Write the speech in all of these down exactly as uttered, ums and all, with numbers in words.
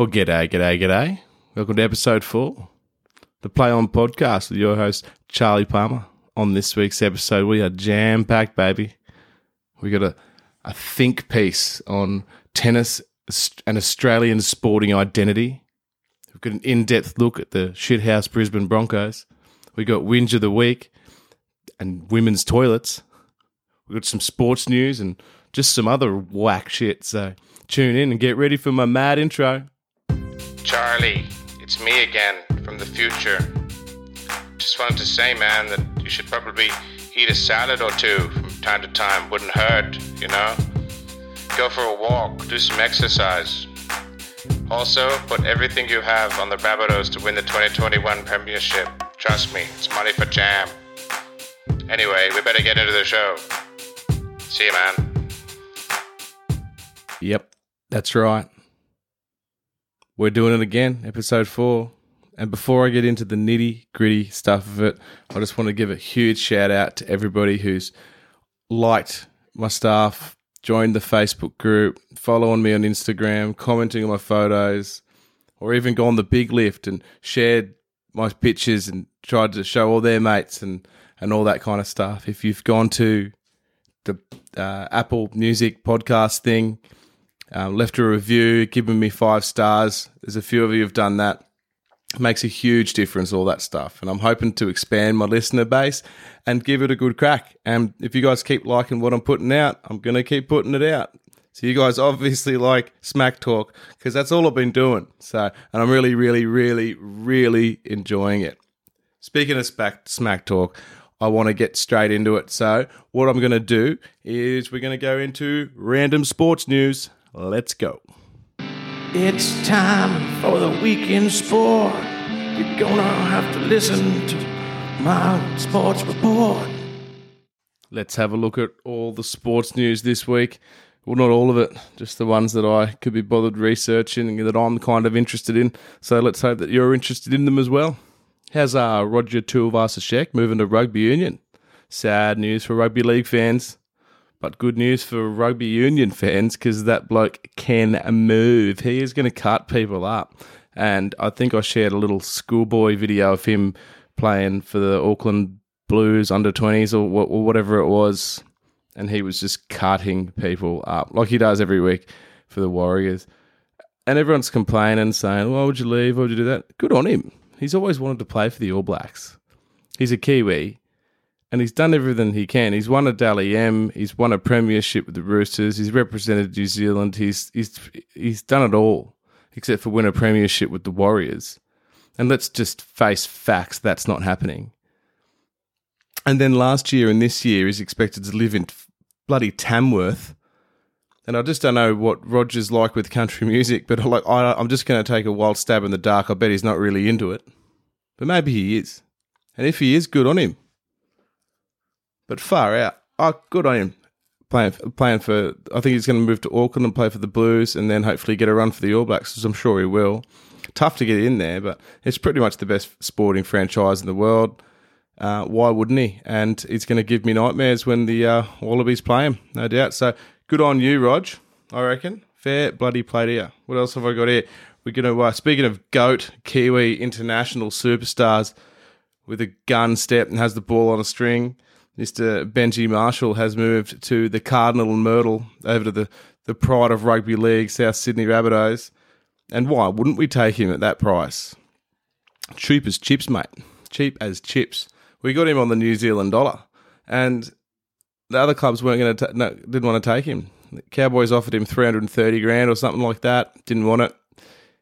Well, g'day, g'day, g'day. Welcome to episode four, the Play On Podcast with your host, Charlie Palmer. On this week's episode, we are jam-packed, baby. We got a, a think piece on tennis and Australian sporting identity. We've got an in-depth look at the shithouse Brisbane Broncos. We got Whinge of the Week and women's toilets. We've got some sports news and just some other whack shit, so tune in and get ready for my mad intro. Charlie, it's me again from the future. Just wanted to say, man, that you should probably eat a salad or two from time to time. Wouldn't hurt, you know? Go for a walk, do some exercise. Also, put everything you have on the Rabbitohs to win the twenty twenty-one Premiership. Trust me, it's money for jam. Anyway, we better get into the show. See you, man. Yep, that's right. We're doing it again, episode four. And before I get into the nitty-gritty stuff of it, I just want to give a huge shout-out to everybody who's liked my stuff, joined the Facebook group, following me on Instagram, commenting on my photos, or even gone the big lift and shared my pictures and tried to show all their mates and, and all that kind of stuff. If you've gone to the uh, Apple Music podcast thing, Um, left a review, giving me five stars. There's a few of you have done that. It makes a huge difference, all that stuff. And I'm hoping to expand my listener base and give it a good crack. And if you guys keep liking what I'm putting out, I'm going to keep putting it out. So you guys obviously like smack talk because that's all I've been doing. So, and I'm really, really, really, really enjoying it. Speaking of smack, smack talk, I want to get straight into it. So what I'm going to do is we're going to go into random sports news. Let's go. It's time for the weekend sport. You're gonna have to listen to my sports report. Let's have a look at all the sports news this week. Well, not all of it, just the ones that I could be bothered researching and that I'm kind of interested in. So let's hope that you're interested in them as well. How's uh, Roger Tuivasa-Sheck moving to rugby union? Sad news for rugby league fans. But good news for rugby union fans because that bloke can move. He is going to cut people up. And I think I shared a little schoolboy video of him playing for the Auckland Blues under twenties or, or whatever it was. And he was just cutting people up like he does every week for the Warriors. And everyone's complaining, saying, why would you leave? Why would you do that? Good on him. He's always wanted to play for the All Blacks. He's a Kiwi. And he's done everything he can. He's won a Dally M. He's won a premiership with the Roosters. He's represented New Zealand. He's he's he's done it all, except for win a premiership with the Warriors. And let's just face facts, that's not happening. And then last year and this year, he's expected to live in bloody Tamworth. And I just don't know what Roger's like with country music, but like I, I'm just going to take a wild stab in the dark. I bet he's not really into it. But maybe he is. And if he is, good on him. But far out, oh, good on him. Playing, playing for, I think he's going to move to Auckland and play for the Blues, and then hopefully get a run for the All Blacks, as I'm sure he will. Tough to get in there, but it's pretty much the best sporting franchise in the world. Uh, why wouldn't he? And it's going to give me nightmares when the uh, Wallabies play him, no doubt. So good on you, Rog. I reckon fair bloody play to you. What else have I got here? We're going to uh, speaking of goat Kiwi international superstars with a gun step and has the ball on a string. Mister Benji Marshall has moved to the Cardinal and Myrtle, over to the, the pride of rugby league, South Sydney Rabbitohs. And why wouldn't we take him at that price? Cheap as chips, mate. Cheap as chips. We got him on the New Zealand dollar. And the other clubs weren't going to no, didn't want to take him. The Cowboys offered him three hundred thirty grand or something like that. Didn't want it.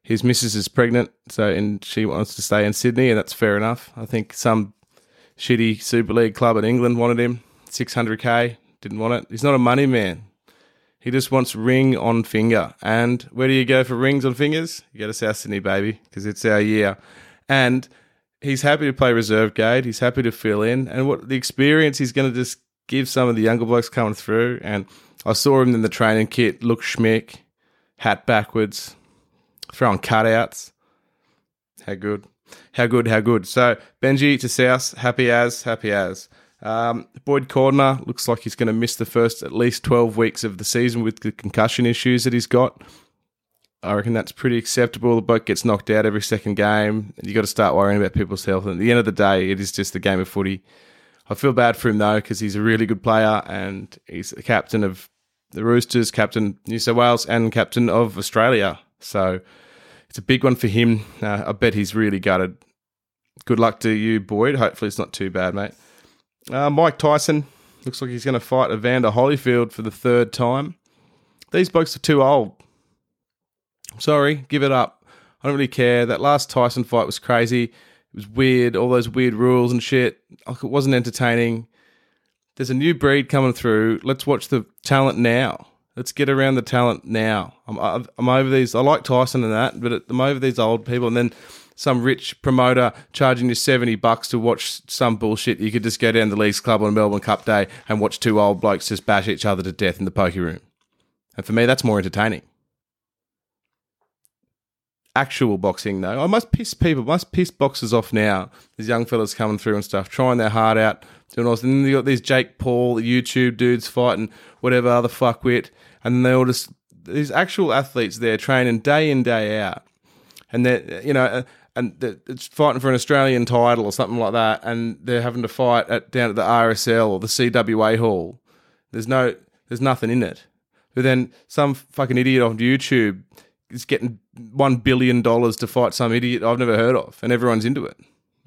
His missus is pregnant, so and she wants to stay in Sydney, and that's fair enough. I think some shitty Super League club in England wanted him. six hundred K, didn't want it. He's not a money man. He just wants ring on finger. And where do you go for rings on fingers? You go to South Sydney, baby, because it's our year. And he's happy to play reserve grade. He's happy to fill in. And what the experience he's going to just give some of the younger blokes coming through. And I saw him in the training kit, look schmick, hat backwards, throwing cutouts. How good. How good, how good. So, Benji to South, happy as, happy as. Um, Boyd Cordner looks like he's going to miss the first at least twelve weeks of the season with the concussion issues that he's got. I reckon that's pretty acceptable. The bloke gets knocked out every second game. You got to start worrying about people's health. And at the end of the day, it is just a game of footy. I feel bad for him, though, because he's a really good player and he's the captain of the Roosters, captain New South Wales and captain of Australia. So it's a big one for him. Uh, I bet he's really gutted. Good luck to you, Boyd. Hopefully it's not too bad, mate. Uh, Mike Tyson. Looks like he's going to fight Evander Holyfield for the third time. These blokes are too old. Sorry, give it up. I don't really care. That last Tyson fight was crazy. It was weird, all those weird rules and shit. It wasn't entertaining. There's a new breed coming through. Let's watch the talent now. Let's get around the talent now. I'm, I'm over these. I like Tyson and that, but I'm over these old people. And then some rich promoter charging you seventy bucks to watch some bullshit. You could just go down to the Leagues Club on Melbourne Cup Day and watch two old blokes just bash each other to death in the pokie room. And for me, that's more entertaining. Actual boxing, though. I must piss people, must piss boxers off now. These young fellas coming through and stuff, trying their heart out, doing all this. And then you got these Jake Paul, YouTube dudes fighting whatever other fuckwit. And they all just, these actual athletes there training day in, day out. And they're, you know, and it's fighting for an Australian title or something like that. And they're having to fight at down at the R S L or the C W A hall. There's no, there's nothing in it. But then some fucking idiot on YouTube is getting one billion dollars to fight some idiot I've never heard of, and everyone's into it.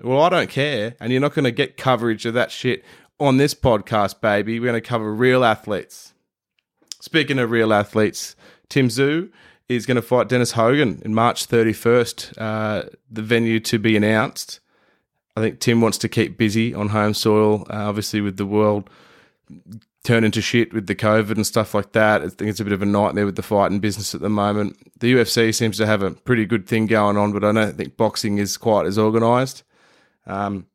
Well, I don't care, and you're not going to get coverage of that shit on this podcast, baby. We're going to cover real athletes. Speaking of real athletes, Tim Zhu is going to fight Dennis Hogan in March thirty-first, uh, the venue to be announced. I think Tim wants to keep busy on home soil, uh, obviously with the world turn into shit with the COVID and stuff like that. I think it's a bit of a nightmare with the fighting business at the moment. The U F C seems to have a pretty good thing going on, but I don't think boxing is quite as organised. Um,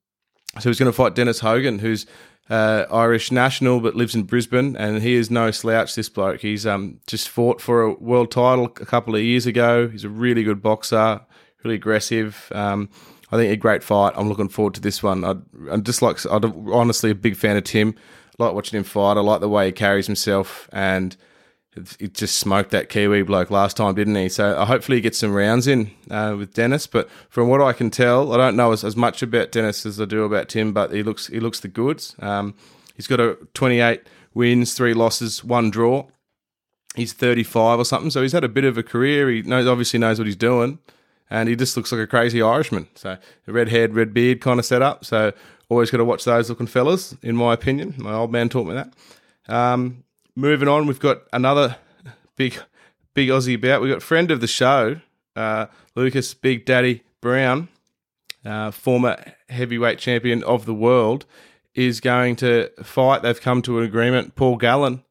so he's going to fight Dennis Hogan, who's uh, Irish national but lives in Brisbane, and he is no slouch, this bloke. He's um, just fought for a world title a couple of years ago. He's a really good boxer, really aggressive. Um, I think a great fight. I'm looking forward to this one. I'd, I'm just like, I'm honestly a big fan of Tim. I like watching him fight. I like the way he carries himself, and he just smoked that Kiwi bloke last time, didn't he? So hopefully he gets some rounds in uh, with Dennis. But from what I can tell, I don't know as, as much about Dennis as I do about Tim, but he looks he looks the goods. Um, he's got a twenty-eight wins, three losses, one draw. He's thirty-five or something, so he's had a bit of a career. He knows, obviously knows what he's doing, and he just looks like a crazy Irishman. So a red-haired, red-beard kind of setup. So always got to watch those looking fellas, in my opinion. My old man taught me that. Um, moving on, we've got another big big Aussie bout. We've got friend of the show, uh, Lucas Big Daddy Brown, uh, former heavyweight champion of the world, is going to fight. They've come to an agreement. Paul Gallen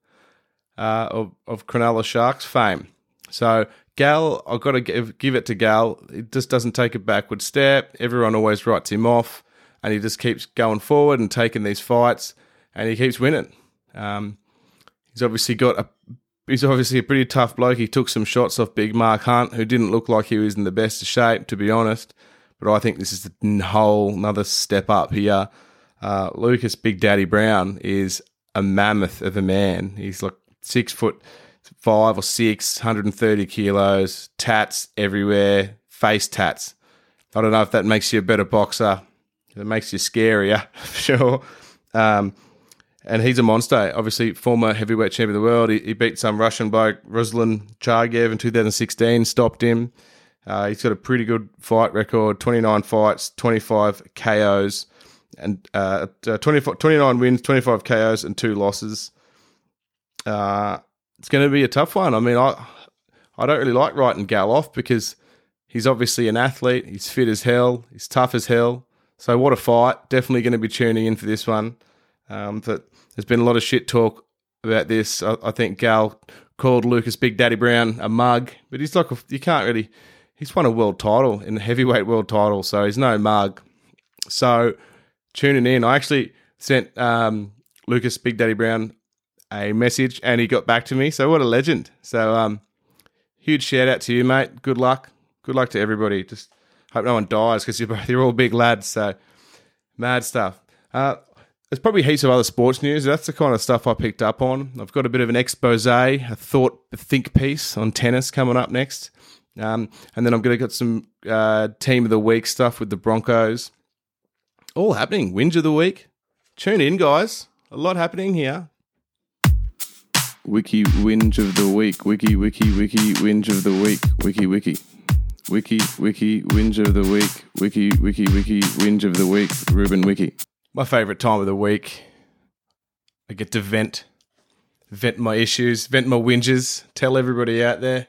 uh, of, of Cronulla Sharks fame. So Gal, I've got to give, give it to Gal. It just doesn't take a backward step. Everyone always writes him off. And he just keeps going forward and taking these fights, and he keeps winning. Um, he's obviously got a he's obviously a pretty tough bloke. He took some shots off Big Mark Hunt, who didn't look like he was in the best of shape, to be honest. But I think this is a whole another step up here. Uh, Lucas Big Daddy Brown is a mammoth of a man. He's like six foot five or six, one hundred thirty kilos, tats everywhere, face tats. I don't know if that makes you a better boxer. That makes you scarier, for sure. Um, and he's a monster. Obviously, former heavyweight champion of the world. He, he beat some Russian bloke, Ruslan Chargaev, in two thousand sixteen, stopped him. Uh, he's got a pretty good fight record, twenty-nine fights, twenty-five K Os, and uh, twenty-nine wins, twenty-five K Os, and two losses. Uh, it's going to be a tough one. I mean, I, I don't really like writing Gal off because he's obviously an athlete. He's fit as hell. He's tough as hell. So what a fight. Definitely going to be tuning in for this one. Um, but there's been a lot of shit talk about this. I, I think Gal called Lucas Big Daddy Brown a mug, but he's like, a, you can't really, he's won a world title, in a heavyweight world title, so he's no mug. So tuning in. I actually sent um, Lucas Big Daddy Brown a message and he got back to me. So what a legend. So um, huge shout out to you, mate. Good luck. Good luck to everybody. Just hope no one dies because you're, you're all big lads, so mad stuff. Uh, there's probably heaps of other sports news. That's the kind of stuff I picked up on. I've got a bit of an expose, a thought, a think piece on tennis coming up next. Um, and then I'm going to get some uh, Team of the Week stuff with the Broncos. All happening. Whinge of the Week. Tune in, guys. A lot happening here. Wiki Whinge of the Week. Wiki, wiki, wiki, Whinge of the Week. Wiki, wiki. Wiki, wiki, Whinge of the Week. Wiki, wiki, wiki, Whinge of the Week. Ruben Wiki. My favourite time of the week. I get to vent. Vent my issues. Vent my whinges. Tell everybody out there.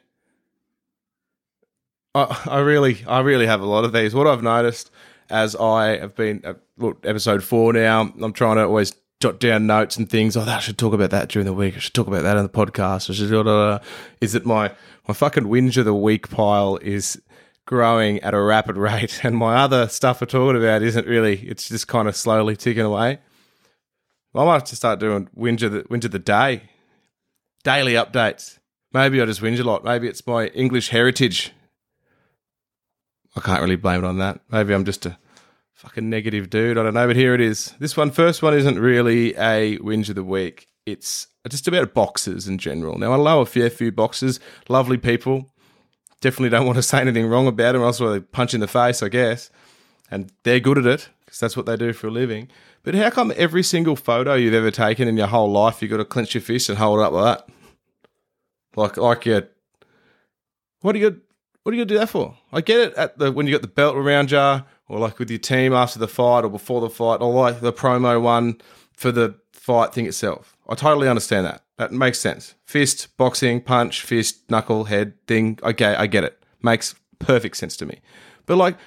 I, I really I really have a lot of these. What I've noticed as I have been, uh, look, episode four now, I'm trying to always jot down notes and things. Oh, I should talk about that during the week. I should talk about that on the podcast. I should, blah, blah, blah. Is that my, my fucking whinge of the week pile is growing at a rapid rate, and my other stuff we're talking about isn't really, it's just kind of slowly ticking away. I might have to start doing whinge of the, whinge of the day, daily updates. Maybe I just whinge a lot. Maybe it's my English heritage. I can't really blame it on that. Maybe I'm just a fucking negative dude. I don't know, but here it is. This one, first one isn't really a whinge of the week. It's just about boxers in general. Now, I know a fair few boxers, lovely people. Definitely don't want to say anything wrong about them, or else they punch in the face, I guess. And they're good at it because that's what they do for a living. But how come every single photo you've ever taken in your whole life, you've got to clench your fist and hold it up like that? Like, like you, what are you, what are you going to do that for? I get it at the when you got the belt around you, or like with your team after the fight or before the fight, or like the promo one for the fight thing itself. I totally understand that. That makes sense. Fist, boxing, punch, fist, knuckle, head, thing. Okay, I get it. Makes perfect sense to me. But like,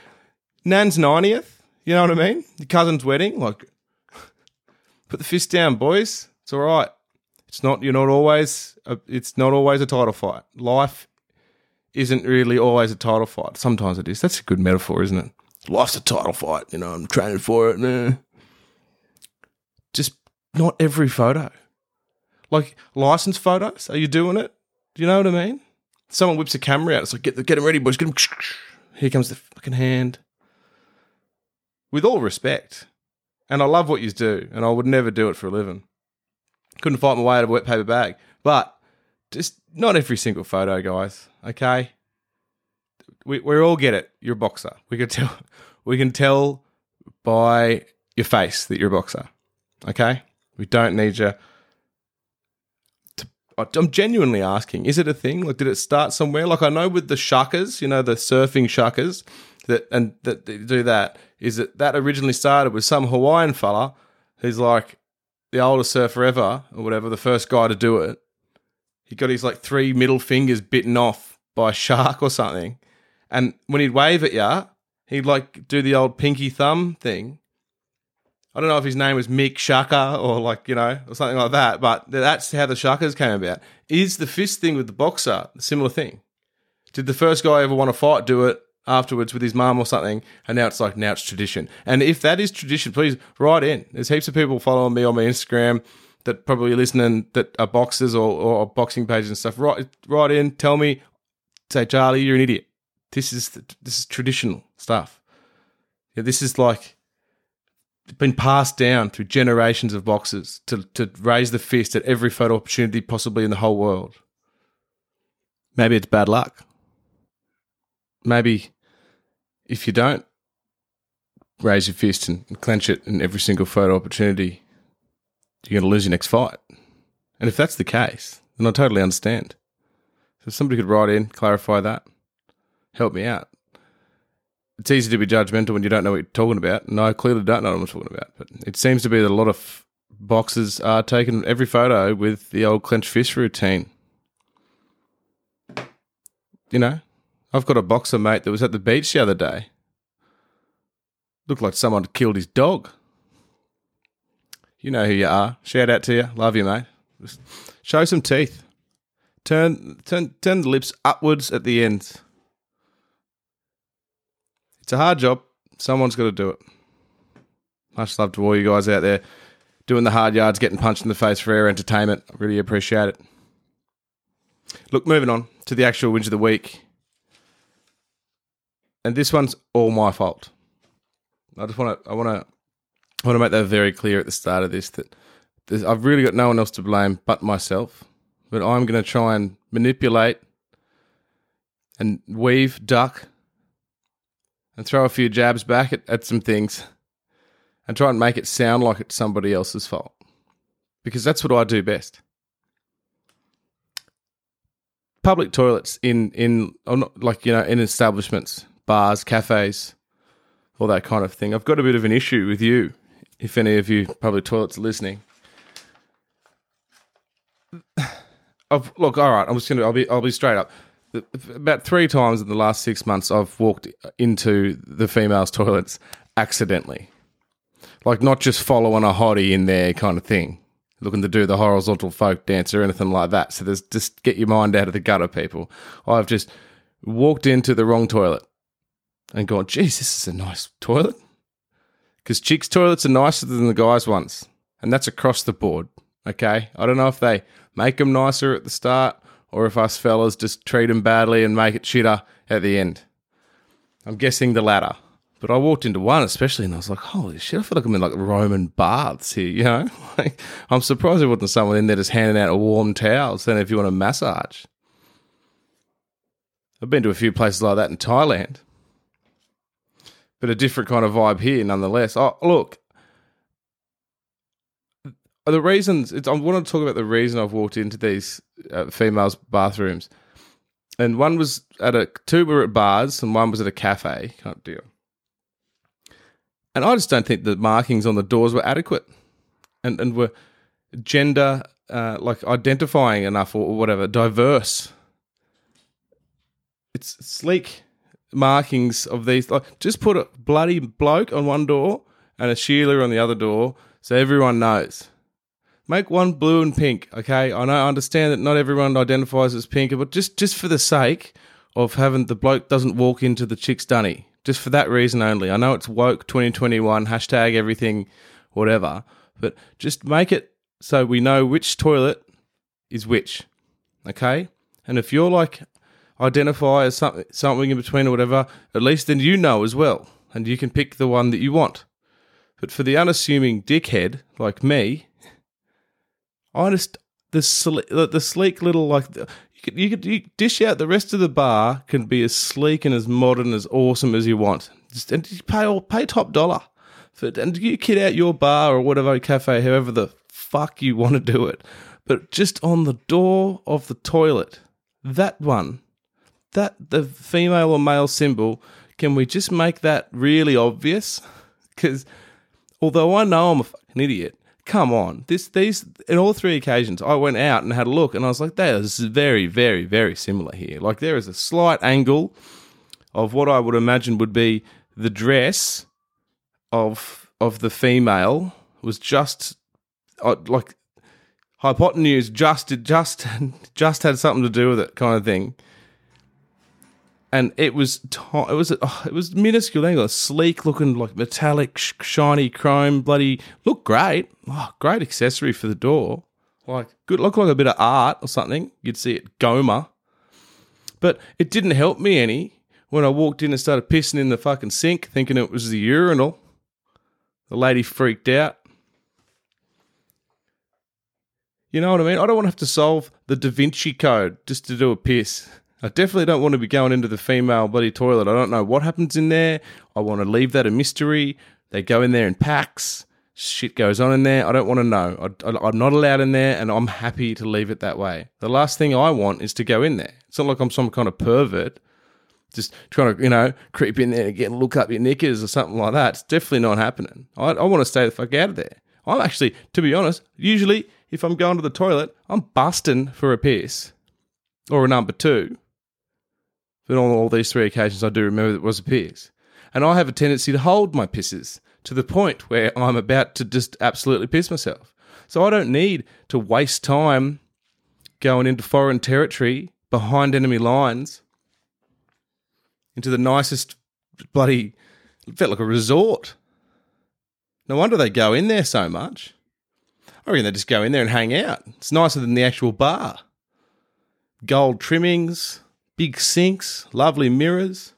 Nan's ninetieth, you know what I mean? Your cousin's wedding, like, put the fist down, boys. It's all right. It's not, you're not always, a, it's not always a title fight. Life isn't really always a title fight. Sometimes it is. That's a good metaphor, isn't it? Life's a title fight. You know, I'm training for it. Nah. Just not every photo. Like, license photos, are you doing it? Do you know what I mean? Someone whips a camera out. It's like, get the, get them ready, boys. Get them. Here comes the fucking hand. With all respect. And I love what you do, and I would never do it for a living. Couldn't fight my way out of a wet paper bag. But just not every single photo, guys, okay? We we all get it. You're a boxer. We can tell, we can tell by your face that you're a boxer, okay? We don't need you. I'm genuinely asking, is it a thing? Like, did it start somewhere? Like, I know with the shuckers, you know, the surfing shuckers that and that they do that, is that that originally started with some Hawaiian fella who's like the oldest surfer ever or whatever, the first guy to do it. He got his like three middle fingers bitten off by a shark or something. And when he'd wave at ya, he'd like do the old pinky thumb thing. I don't know if his name was Mick Shaka or like, you know, or something like that, but that's how the Shakas came about. Is the fist thing with the boxer a similar thing? Did the first guy ever want to fight do it afterwards with his mum or something, and now it's like, now it's tradition? And if that is tradition, please write in. There's heaps of people following me on my Instagram that probably listening that are boxers or, or boxing pages and stuff. Write, write in, tell me, say, Charlie, you're an idiot. This is this is traditional stuff. Yeah, this is like... been passed down through generations of boxers to, to raise the fist at every photo opportunity possibly in the whole world. Maybe it's bad luck. Maybe if you don't raise your fist and, and clench it in every single photo opportunity, you're going to lose your next fight. And if that's the case, then I totally understand. So if somebody could write in, clarify that, help me out. It's easy to be judgmental when you don't know what you're talking about, and I clearly don't know what I'm talking about. But it seems to be that a lot of boxers are taking every photo with the old clenched fist routine. You know, I've got a boxer mate that was at the beach the other day. Looked like someone killed his dog. You know who you are. Shout out to you. Love you, mate. Just show some teeth. Turn, turn, turn the lips upwards at the ends. It's a hard job. Someone's got to do it. Much love to all you guys out there doing the hard yards, getting punched in the face for our entertainment. I really appreciate it. Look, moving on to the actual whinge of the week. And this one's all my fault. I just want to I want to I want to make that very clear at the start of this, that I've really got no one else to blame but myself. But I'm going to try and manipulate and weave, duck, and throw a few jabs back at, at some things and try and make it sound like it's somebody else's fault, because that's what I do best. Public toilets in, in or not, like, you know, in establishments, bars, cafes, all that kind of thing. I've got a bit of an issue with you, if any of you public toilets are listening. I've, look, all right, I'm just gonna, I'll be, I'll be straight up. About three times in the last six months, I've walked into the females' toilets accidentally. Like, not just following a hottie in there kind of thing, looking to do the horizontal folk dance or anything like that. So there's just get your mind out of the gutter, people. I've just walked into the wrong toilet and gone, geez, this is a nice toilet. Because chicks' toilets are nicer than the guys' ones. And that's across the board, okay? I don't know if they make them nicer at the start, or if us fellas just treat them badly and make it shitter at the end. I'm guessing the latter. But I walked into one especially and I was like, holy shit, I feel like I'm in like Roman baths here, you know? Like, I'm surprised there wasn't someone in there just handing out warm towels then if you want a massage. I've been to a few places like that in Thailand. But a different kind of vibe here nonetheless. Oh, look. The reasons, it's, I want to talk about the reason I've walked into these uh, females' bathrooms. And one was at a, two were at bars and one was at a cafe. Can't deal. And I just don't think the markings on the doors were adequate and, and were gender, uh, like, identifying enough or, or whatever, diverse. It's sleek markings of these. Like, just put a bloody bloke on one door and a Sheila on the other door so everyone knows. Make one blue and pink, okay? I know, I understand that not everyone identifies as pink, but just, just for the sake of having the bloke doesn't walk into the chick's dunny. Just for that reason only. I know it's woke twenty twenty-one, hashtag everything, whatever. But just make it so we know which toilet is which, okay? And if you're like, identify as something, something in between or whatever, at least then you know as well. And you can pick the one that you want. But for the unassuming dickhead like me, I just, the, sle- the sleek little, like... The, You could, you could you dish out the rest of the bar can be as sleek and as modern, as awesome as you want. Just, and you pay all, pay top dollar. For, and you kid out your bar or whatever cafe, however the fuck you want to do it. But just on the door of the toilet, that one, that the female or male symbol, can we just make that really obvious? Because although I know I'm a fucking idiot, come on, this these in all three occasions, I went out and had a look, and I was like, "That is very, very, very similar here." Like, there is a slight angle of what I would imagine would be the dress of of the female was just uh, like hypotenuse, just just just had something to do with it, kind of thing. And it was to- it was a, oh, it was minuscule angle, sleek looking, like metallic, sh- shiny chrome, bloody looked great. Oh, great accessory for the door, like good, look like a bit of art or something. You'd see it Goma, but it didn't help me any when I walked in and started pissing in the fucking sink, thinking it was the urinal. The lady freaked out. You know what I mean? I don't want to have to solve the Da Vinci Code just to do a piss. I definitely don't want to be going into the female bloody toilet. I don't know what happens in there. I want to leave that a mystery. They go in there in packs. Shit goes on in there. I don't want to know. I, I, I'm not allowed in there, and I'm happy to leave it that way. The last thing I want is to go in there. It's not like I'm some kind of pervert just trying to, you know, creep in there and get look up your knickers or something like that. It's definitely not happening. I, I want to stay the fuck out of there. I'm actually, to be honest, usually if I'm going to the toilet, I'm busting for a piss or a number two. But on all these three occasions, I do remember that it was a piss. And I have a tendency to hold my pisses to the point where I'm about to just absolutely piss myself. So I don't need to waste time going into foreign territory, behind enemy lines, into the nicest bloody... It felt like a resort. No wonder they go in there so much. I reckon they just go in there and hang out. It's nicer than the actual bar. Gold trimmings... Big sinks, lovely mirrors,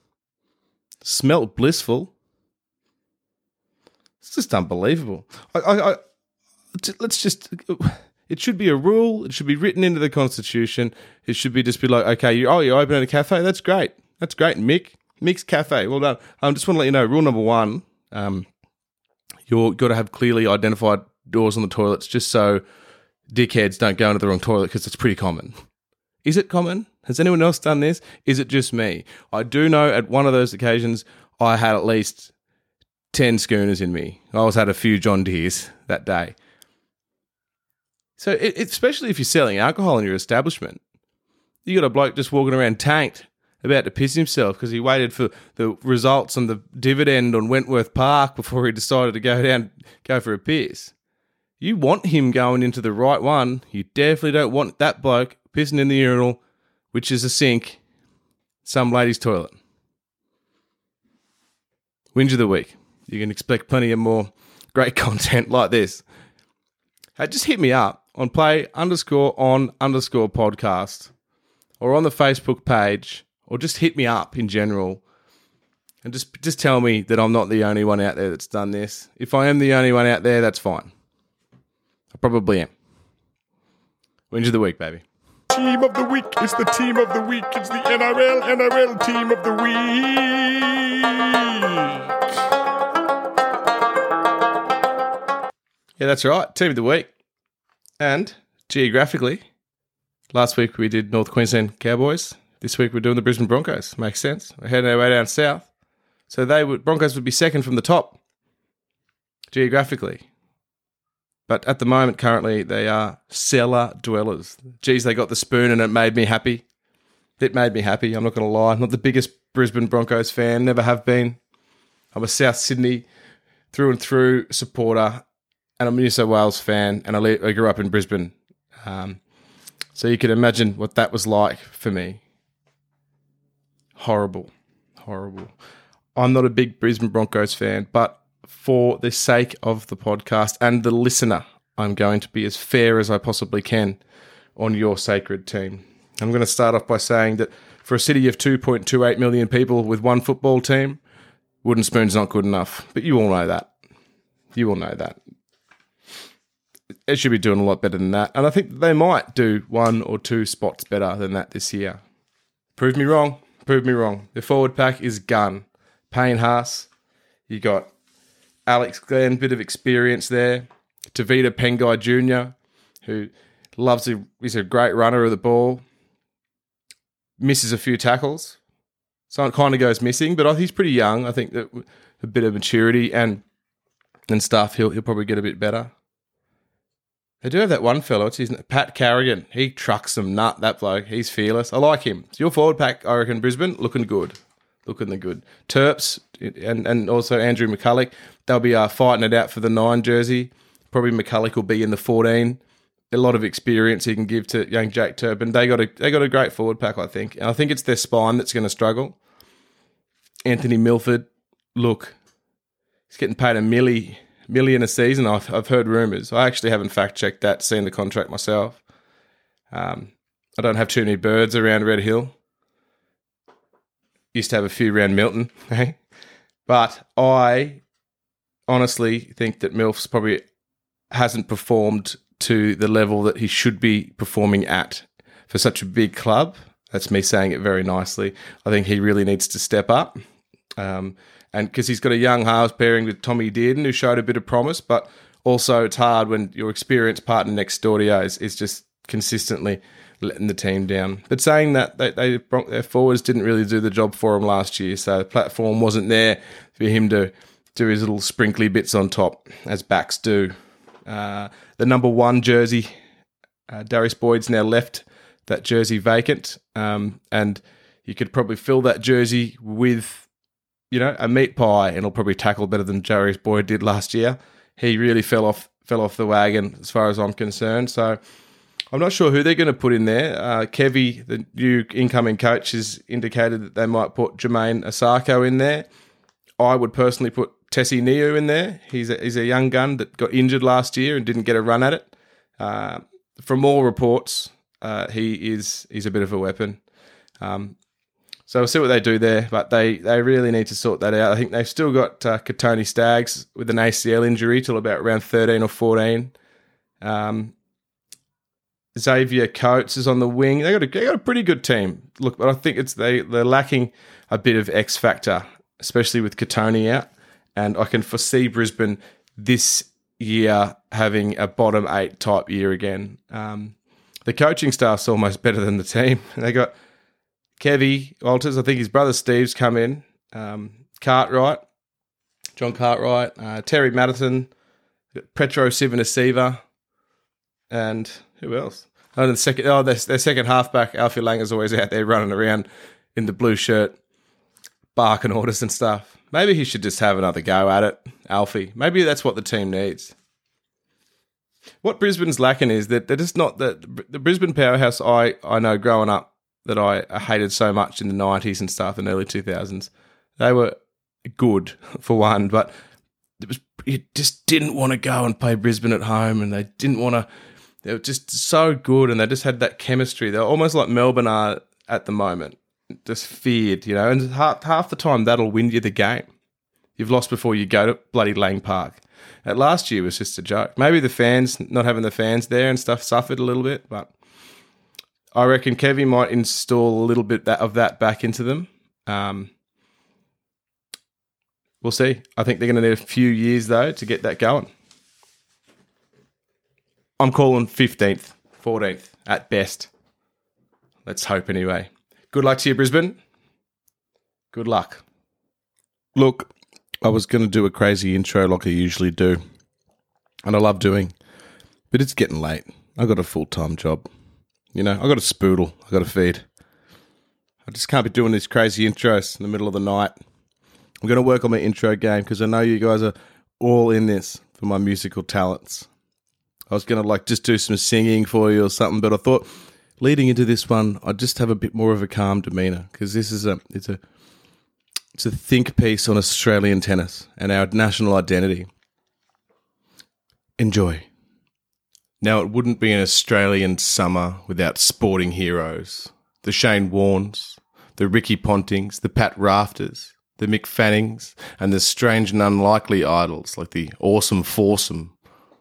smelt blissful. It's just unbelievable. I, I, I, let's just, It should be a rule. It should be written into the Constitution. It should be just be like, okay, you, oh, you're opening a cafe? That's great. That's great, Mick. Mick's Cafe. Well done. I um, just want to let you know, rule number one, um, you've got to have clearly identified doors on the toilets just so dickheads don't go into the wrong toilet, because it's pretty common. Is it common? Has anyone else done this? Is it just me? I do know at one of those occasions I had at least ten schooners in me. I always had a few John Deeres that day. So it, especially if you're selling alcohol in your establishment, you got a bloke just walking around tanked, about to piss himself because he waited for the results on the dividend on Wentworth Park before he decided to go down, go for a piss. You want him going into the right one. You definitely don't want that bloke pissing in the urinal, which is a sink, some lady's toilet. Whinge of the week. You can expect plenty of more great content like this. Hey, just hit me up on play underscore on underscore podcast or on the Facebook page, or just hit me up in general and just just tell me that I'm not the only one out there that's done this. If I am the only one out there, that's fine. I probably am. Whinge of the week, baby. Team of the week. It's the team of the week. It's the N R L, N R L team of the week. Yeah, that's right. Team of the week. And geographically, last week we did North Queensland Cowboys. This week we're doing the Brisbane Broncos. Makes sense. We're heading our way down south. So they would Broncos would be second from the top geographically. But at the moment, currently, they are cellar dwellers. Geez, they got the spoon and it made me happy. It made me happy. I'm not going to lie. I'm not the biggest Brisbane Broncos fan. Never have been. I'm a South Sydney through and through supporter. And I'm a New South Wales fan. And I, live, I grew up in Brisbane. Um, so you can imagine what that was like for me. Horrible, horrible. I'm not a big Brisbane Broncos fan, but for the sake of the podcast and the listener, I'm going to be as fair as I possibly can on your sacred team. I'm going to start off by saying that for a city of two point two eight million people with one football team, wooden spoon's not good enough, but you all know that. You all know that. It should be doing a lot better than that, and I think they might do one or two spots better than that this year. Prove me wrong. Prove me wrong. The forward pack is gun. Payne Haas. You got Alex Glenn, bit of experience there. Tavita Pengai Junior, who loves to, he's a great runner of the ball. Misses a few tackles. So it kind of goes missing, but he's pretty young. I think that a bit of maturity and and stuff, he'll he'll probably get a bit better. They do have that one fellow, it's his, Pat Carrigan. He trucks some nut, that bloke. He's fearless. I like him. It's your forward pack, I reckon, Brisbane, looking good. Looking the good. Terps and, and also Andrew McCulloch, they'll be uh, fighting it out for the nine jersey. Probably McCulloch will be in the fourteen. A lot of experience he can give to young Jake Turpin. They got a they got a great forward pack, I think. And I think it's their spine that's going to struggle. Anthony Milford, look, he's getting paid a milli. million a season, I've, I've heard rumours. I actually haven't fact-checked that, seen the contract myself. Um, I don't have too many birds around Red Hill. Used to have a few around Milton. Eh? But I honestly think that Milf's probably hasn't performed to the level that he should be performing at for such a big club. That's me saying it very nicely. I think he really needs to step up. Um And because he's got a young halves pairing with Tommy Dearden, who showed a bit of promise, but also it's hard when your experienced partner next door to you is, is just consistently letting the team down. But saying that, they, they their forwards didn't really do the job for him last year, so the platform wasn't there for him to do his little sprinkly bits on top, as backs do. Uh, the number one jersey, uh, Darius Boyd's now left that jersey vacant, um, and you could probably fill that jersey with, you know, a meat pie, and he'll probably tackle better than Darius Boyd did last year. He really fell off fell off the wagon as far as I'm concerned. So I'm not sure who they're going to put in there. Uh, Kevy, the new incoming coach, has indicated that they might put Jermaine Asako in there. I would personally put Tessie Niu in there. He's a, he's a young gun that got injured last year and didn't get a run at it. Uh, from all reports, uh, he is he's a bit of a weapon. Um So we'll see what they do there, but they, they really need to sort that out. I think they've still got uh, Katoni Staggs with an A C L injury till about around thirteen or fourteen. Um, Xavier Coates is on the wing. They got a they got a pretty good team. Look, but I think it's they they're lacking a bit of X factor, especially with Katoni out. And I can foresee Brisbane this year having a bottom eight type year again. Um, the coaching staff's almost better than the team. They got Kevy Walters. I think his brother Steve's come in. Um, Cartwright, John Cartwright, uh, Terry Matterton, Petro Sivanasiva, and who else? Oh, the second, oh, their, their second halfback, Alfie Langer's always out there running around in the blue shirt, barking orders and stuff. Maybe he should just have another go at it, Alfie. Maybe that's what the team needs. What Brisbane's lacking is that they're just not the, the Brisbane powerhouse I, I know growing up that I hated so much in the nineties and stuff and early two thousands. They were good for one, but it was you just didn't want to go and play Brisbane at home and they didn't want to. They were just so good, and they just had that chemistry. They're almost like Melbourne are at the moment, just feared, you know. And half, half the time, that'll win you the game. You've lost before you go to bloody Lang Park. At last year was just a joke. Maybe the fans, not having the fans there and stuff, suffered a little bit. But I reckon Kevy might install a little bit of that back into them. Um, we'll see. I think they're going to need a few years though to get that going. I'm calling fifteenth, fourteenth at best. Let's hope anyway. Good luck to you, Brisbane. Good luck. Look, I was going to do a crazy intro like I usually do, and I love doing, but it's getting late. I got a full-time job. You know, I got a spoodle. I got to feed. I just can't be doing these crazy intros in the middle of the night. I'm going to work on my intro game because I know you guys are all in this for my musical talents. I was going to like just do some singing for you or something, but I thought leading into this one, I'd just have a bit more of a calm demeanour because this is a it's a it's a think piece on Australian tennis and our national identity. Enjoy. Now, it wouldn't be an Australian summer without sporting heroes: the Shane Warnes, the Ricky Pontings, the Pat Rafters, the Mick Fannings, and the strange and unlikely idols like the Awesome Foursome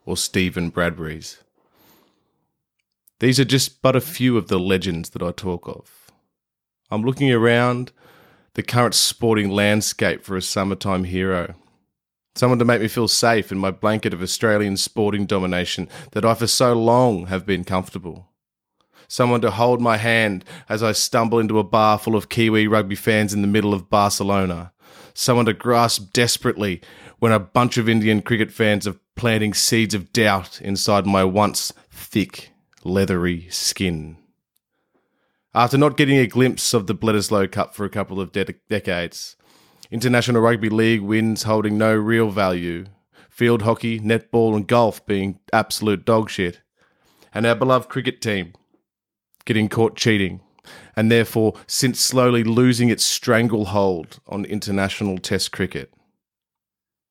or Stephen Bradbury's. These are just but a few of the legends that I talk of. I'm looking around the current sporting landscape for a summertime hero, someone to make me feel safe in my blanket of Australian sporting domination that I for so long have been comfortable, someone to hold my hand as I stumble into a bar full of Kiwi rugby fans in the middle of Barcelona, someone to grasp desperately when a bunch of Indian cricket fans have planting seeds of doubt inside my once thick, leathery skin. After not getting a glimpse of the Bledisloe Cup for a couple of de- decades, International Rugby League wins holding no real value, field hockey, netball and golf being absolute dog shit, and our beloved cricket team getting caught cheating, and therefore since slowly losing its stranglehold on international test cricket.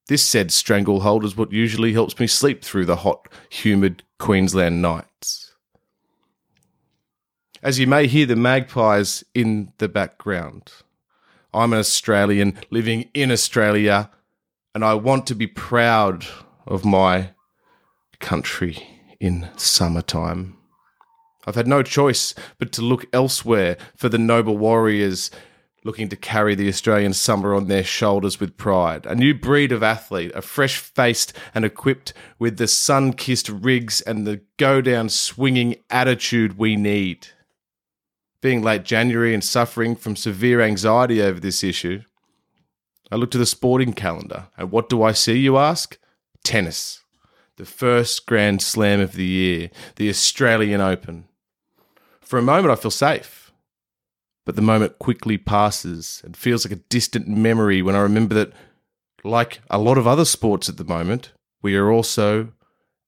This said stranglehold is what usually helps me sleep through the hot, humid Queensland nights. As you may hear the magpies in the background, I'm an Australian living in Australia, and I want to be proud of my country in summertime. I've had no choice but to look elsewhere for the noble warriors looking to carry the Australian summer on their shoulders with pride. A new breed of athlete, a fresh-faced and equipped with the sun-kissed rigs and the go-down swinging attitude we need. Being late January and suffering from severe anxiety over this issue, I look to the sporting calendar, and what do I see, you ask? Tennis. The first Grand Slam of the year, the Australian Open. For a moment, I feel safe. But the moment quickly passes and feels like a distant memory when I remember that, like a lot of other sports at the moment, we are also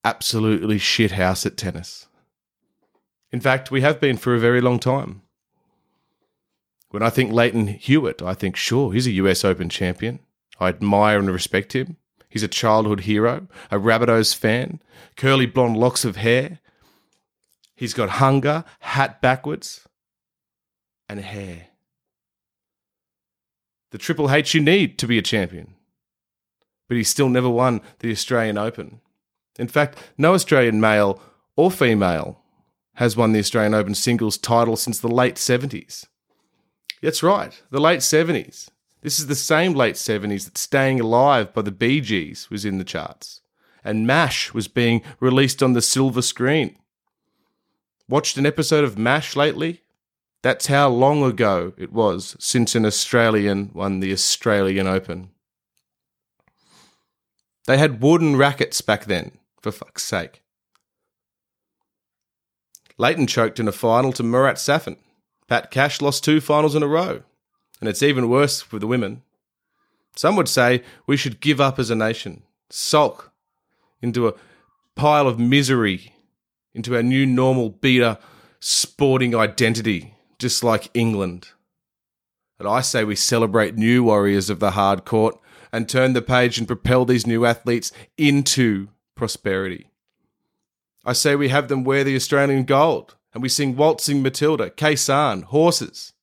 absolutely shithouse at tennis. In fact, we have been for a very long time. When I think Leighton Hewitt, I think, sure, he's a U S Open champion. I admire and respect him. He's a childhood hero, a Rabbitohs fan, curly blonde locks of hair. He's got hunger, hat backwards, and hair. The Triple H you need to be a champion. But he still never won the Australian Open. In fact, no Australian male or female has won the Australian Open singles title since the late seventies. That's right, the late seventies. This is the same late seventies that Staying Alive by the Bee Gees was in the charts, and MASH was being released on the silver screen. Watched an episode of MASH lately? That's how long ago it was since an Australian won the Australian Open. They had wooden rackets back then, for fuck's sake. Leighton choked in a final to Murat Safin. Pat Cash lost two finals in a row. And it's even worse for the women. Some would say we should give up as a nation, sulk into a pile of misery, into our new normal beta sporting identity, just like England. But I say we celebrate new warriors of the hard court and turn the page and propel these new athletes into prosperity. I say we have them wear the Australian gold and we sing Waltzing Matilda, Kaysan, Horses,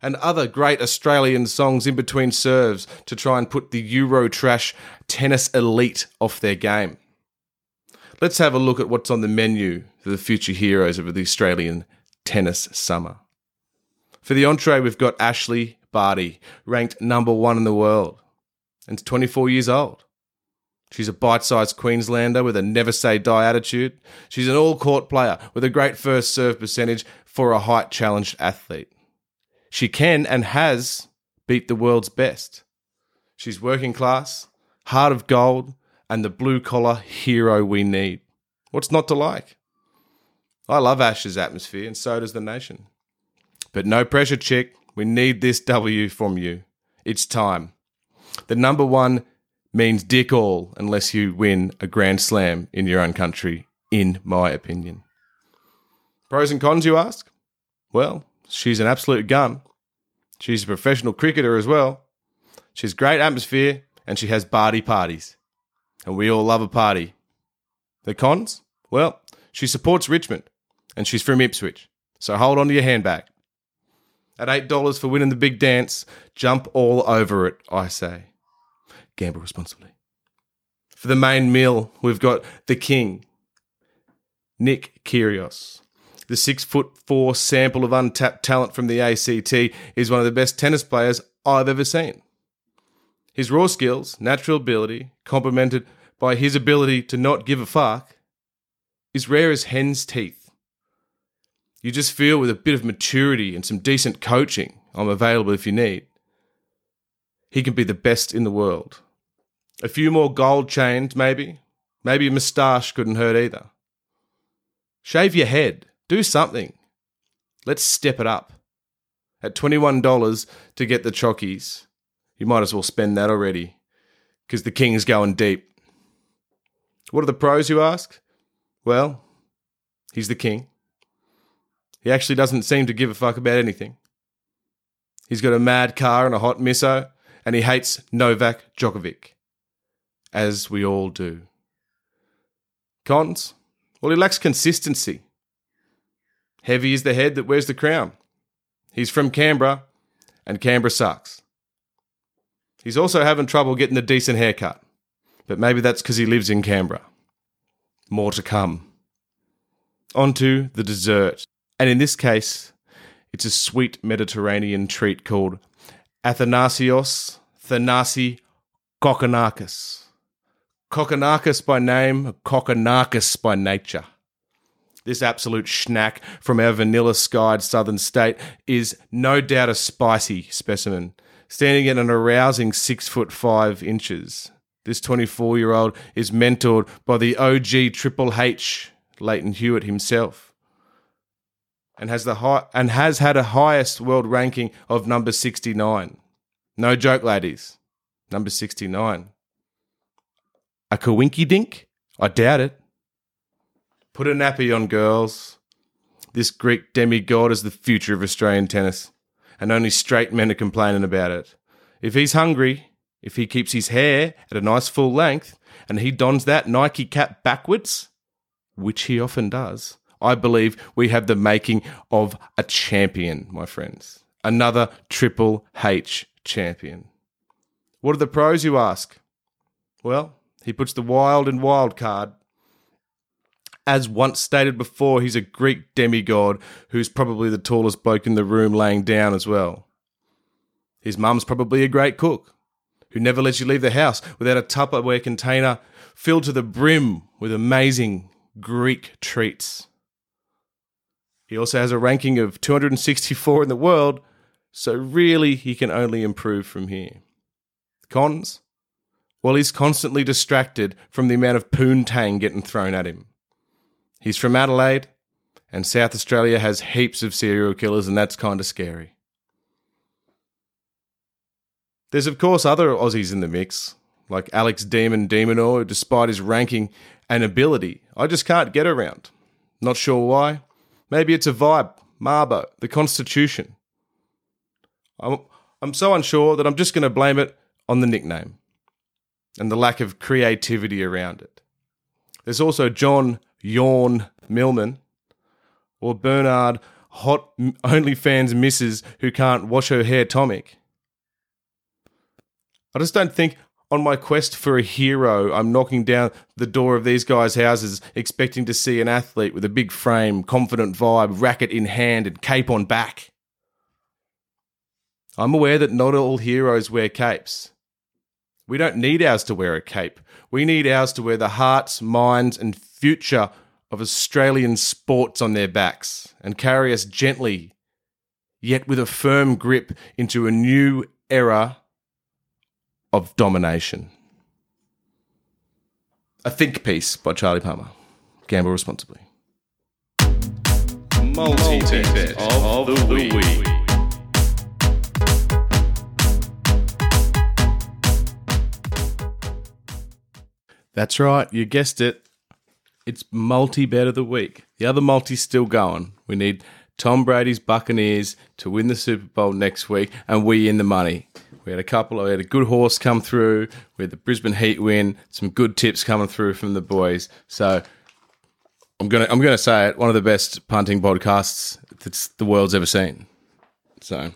and other great Australian songs in between serves to try and put the Euro trash tennis elite off their game. Let's have a look at what's on the menu for the future heroes of the Australian tennis summer. For the entree, we've got Ashley Barty, ranked number one in the world and twenty-four years old. She's a bite-sized Queenslander with a never-say-die attitude. She's an all-court player with a great first-serve percentage for a height-challenged athlete. She can and has beat the world's best. She's working class, heart of gold, and the blue-collar hero we need. What's not to like? I love Ash's atmosphere, and so does the nation. But no pressure, chick. We need this W from you. It's time. The number one means dick all unless you win a Grand Slam in your own country, in my opinion. Pros and cons, you ask? Well, she's an absolute gun. She's a professional cricketer as well. She's great atmosphere and she has Barty parties. And we all love a party. The cons? Well, she supports Richmond and she's from Ipswich. So hold on to your handbag. At eight dollars for winning the big dance, jump all over it, I say. Gamble responsibly. For the main meal, we've got the king, Nick Kyrgios. The six foot four sample of untapped talent from the A C T is one of the best tennis players I've ever seen. His raw skills, natural ability, complemented by his ability to not give a fuck, is rare as hen's teeth. You just feel with a bit of maturity and some decent coaching, I'm available if you need, he can be the best in the world. A few more gold chains, maybe. Maybe a moustache couldn't hurt either. Shave your head. Do something. Let's step it up. At twenty-one dollars to get the chockies, you might as well spend that already because the king's going deep. What are the pros, you ask? Well, he's the king. He actually doesn't seem to give a fuck about anything. He's got a mad car and a hot misso, and he hates Novak Djokovic, as we all do. Cons? Well, he lacks consistency. Heavy is the head that wears the crown. He's from Canberra, and Canberra sucks. He's also having trouble getting a decent haircut, but maybe that's because he lives in Canberra. More to come. On to the dessert, and in this case, it's a sweet Mediterranean treat called Athanasios Thanasi Kokonakis. Kokonakis by name, Kokonakis by nature. This absolute schnack from our vanilla-skied southern state is no doubt a spicy specimen, standing at an arousing six foot five inches. This twenty-four-year-old is mentored by the O G Triple H, Leighton Hewitt himself, and has the high, and has had a highest world ranking of number sixty-nine. No joke, ladies, number sixty-nine. A coinkydink? I doubt it. Put a nappy on, girls. This Greek demigod is the future of Australian tennis, and only straight men are complaining about it. If he's hungry, if he keeps his hair at a nice full length, and he dons that Nike cap backwards, which he often does, I believe we have the making of a champion, my friends. Another Triple H champion. What are the pros, you ask? Well, he puts the wild in wild card. As once stated before, he's a Greek demigod who's probably the tallest bloke in the room laying down as well. His mum's probably a great cook who never lets you leave the house without a Tupperware container filled to the brim with amazing Greek treats. He also has a ranking of two hundred sixty-four in the world, so really he can only improve from here. Cons? Well, he's constantly distracted from the amount of poontang getting thrown at him. He's from Adelaide, and South Australia has heaps of serial killers, and that's kind of scary. There's, of course, other Aussies in the mix, like Alex Demon Demonor, who, despite his ranking and ability, I just can't get around. Not sure why. Maybe it's a vibe, Marbo, the Constitution. I'm, I'm so unsure that I'm just going to blame it on the nickname and the lack of creativity around it. There's also John Yawn Millman or Bernard Hot OnlyFans Missus who can't wash her hair Tomic. I just don't think on my quest for a hero I'm knocking down the door of these guys' houses expecting to see an athlete with a big frame, confident vibe, racket in hand and cape on back. I'm aware that not all heroes wear capes. We don't need ours to wear a cape. We need ours to wear the hearts, minds and future of Australian sports on their backs and carry us gently, yet with a firm grip into a new era of domination. A think piece by Charlie Palmer. Gamble responsibly. Multi-bet of the week. That's right, you guessed it. It's multi-bet of the week. The other multi's still going. We need Tom Brady's Buccaneers to win the Super Bowl next week, and we in the money. We had a couple. We had a good horse come through. We had the Brisbane Heat win. Some good tips coming through from the boys. So I'm gonna I'm gonna say it. One of the best punting podcasts that the world's ever seen. So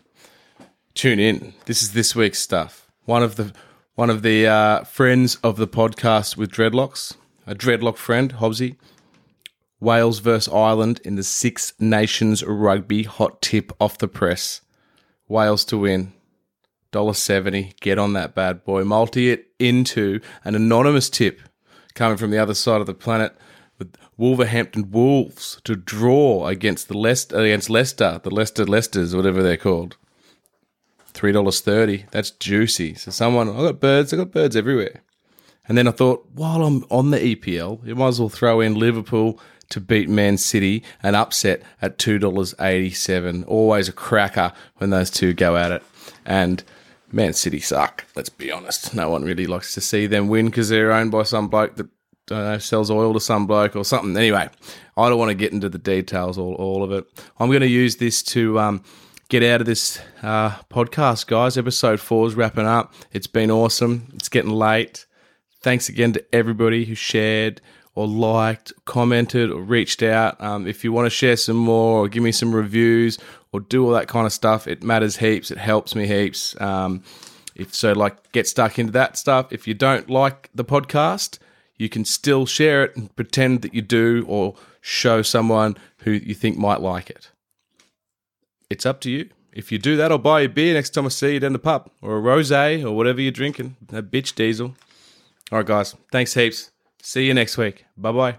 tune in. This is this week's stuff. One of the one of the uh, friends of the podcast with dreadlocks, a dreadlock friend, Hobbsy. Wales versus Ireland in the Six Nations Rugby hot tip off the press. Wales to win. one dollar seventy. Get on that bad boy. Multi it into an anonymous tip coming from the other side of the planet with Wolverhampton Wolves to draw against the Leicester, against Leicester, the Leicester Leicesters, whatever they're called. three dollars thirty. That's juicy. So someone, I got birds, I got birds everywhere. And then I thought, while I'm on the E P L, you might as well throw in Liverpool to beat Man City, an upset at two dollars eighty-seven. Always a cracker when those two go at it. And Man City suck, let's be honest. No one really likes to see them win because they're owned by some bloke that uh, sells oil to some bloke or something. Anyway, I don't want to get into the details, all, all of it. I'm going to use this to um, get out of this uh, podcast, guys. Episode four is wrapping up. It's been awesome. It's getting late. Thanks again to everybody who shared or liked, commented or reached out. Um, if you want to share some more or give me some reviews or do all that kind of stuff, it matters heaps. It helps me heaps. Um, if so, like, get stuck into that stuff. If you don't like the podcast, you can still share it and pretend that you do or show someone who you think might like it. It's up to you. If you do that, I'll buy you a beer next time I see you down the pub or a rosé or whatever you're drinking, that bitch diesel. All right, guys. Thanks heaps. See you next week. Bye-bye.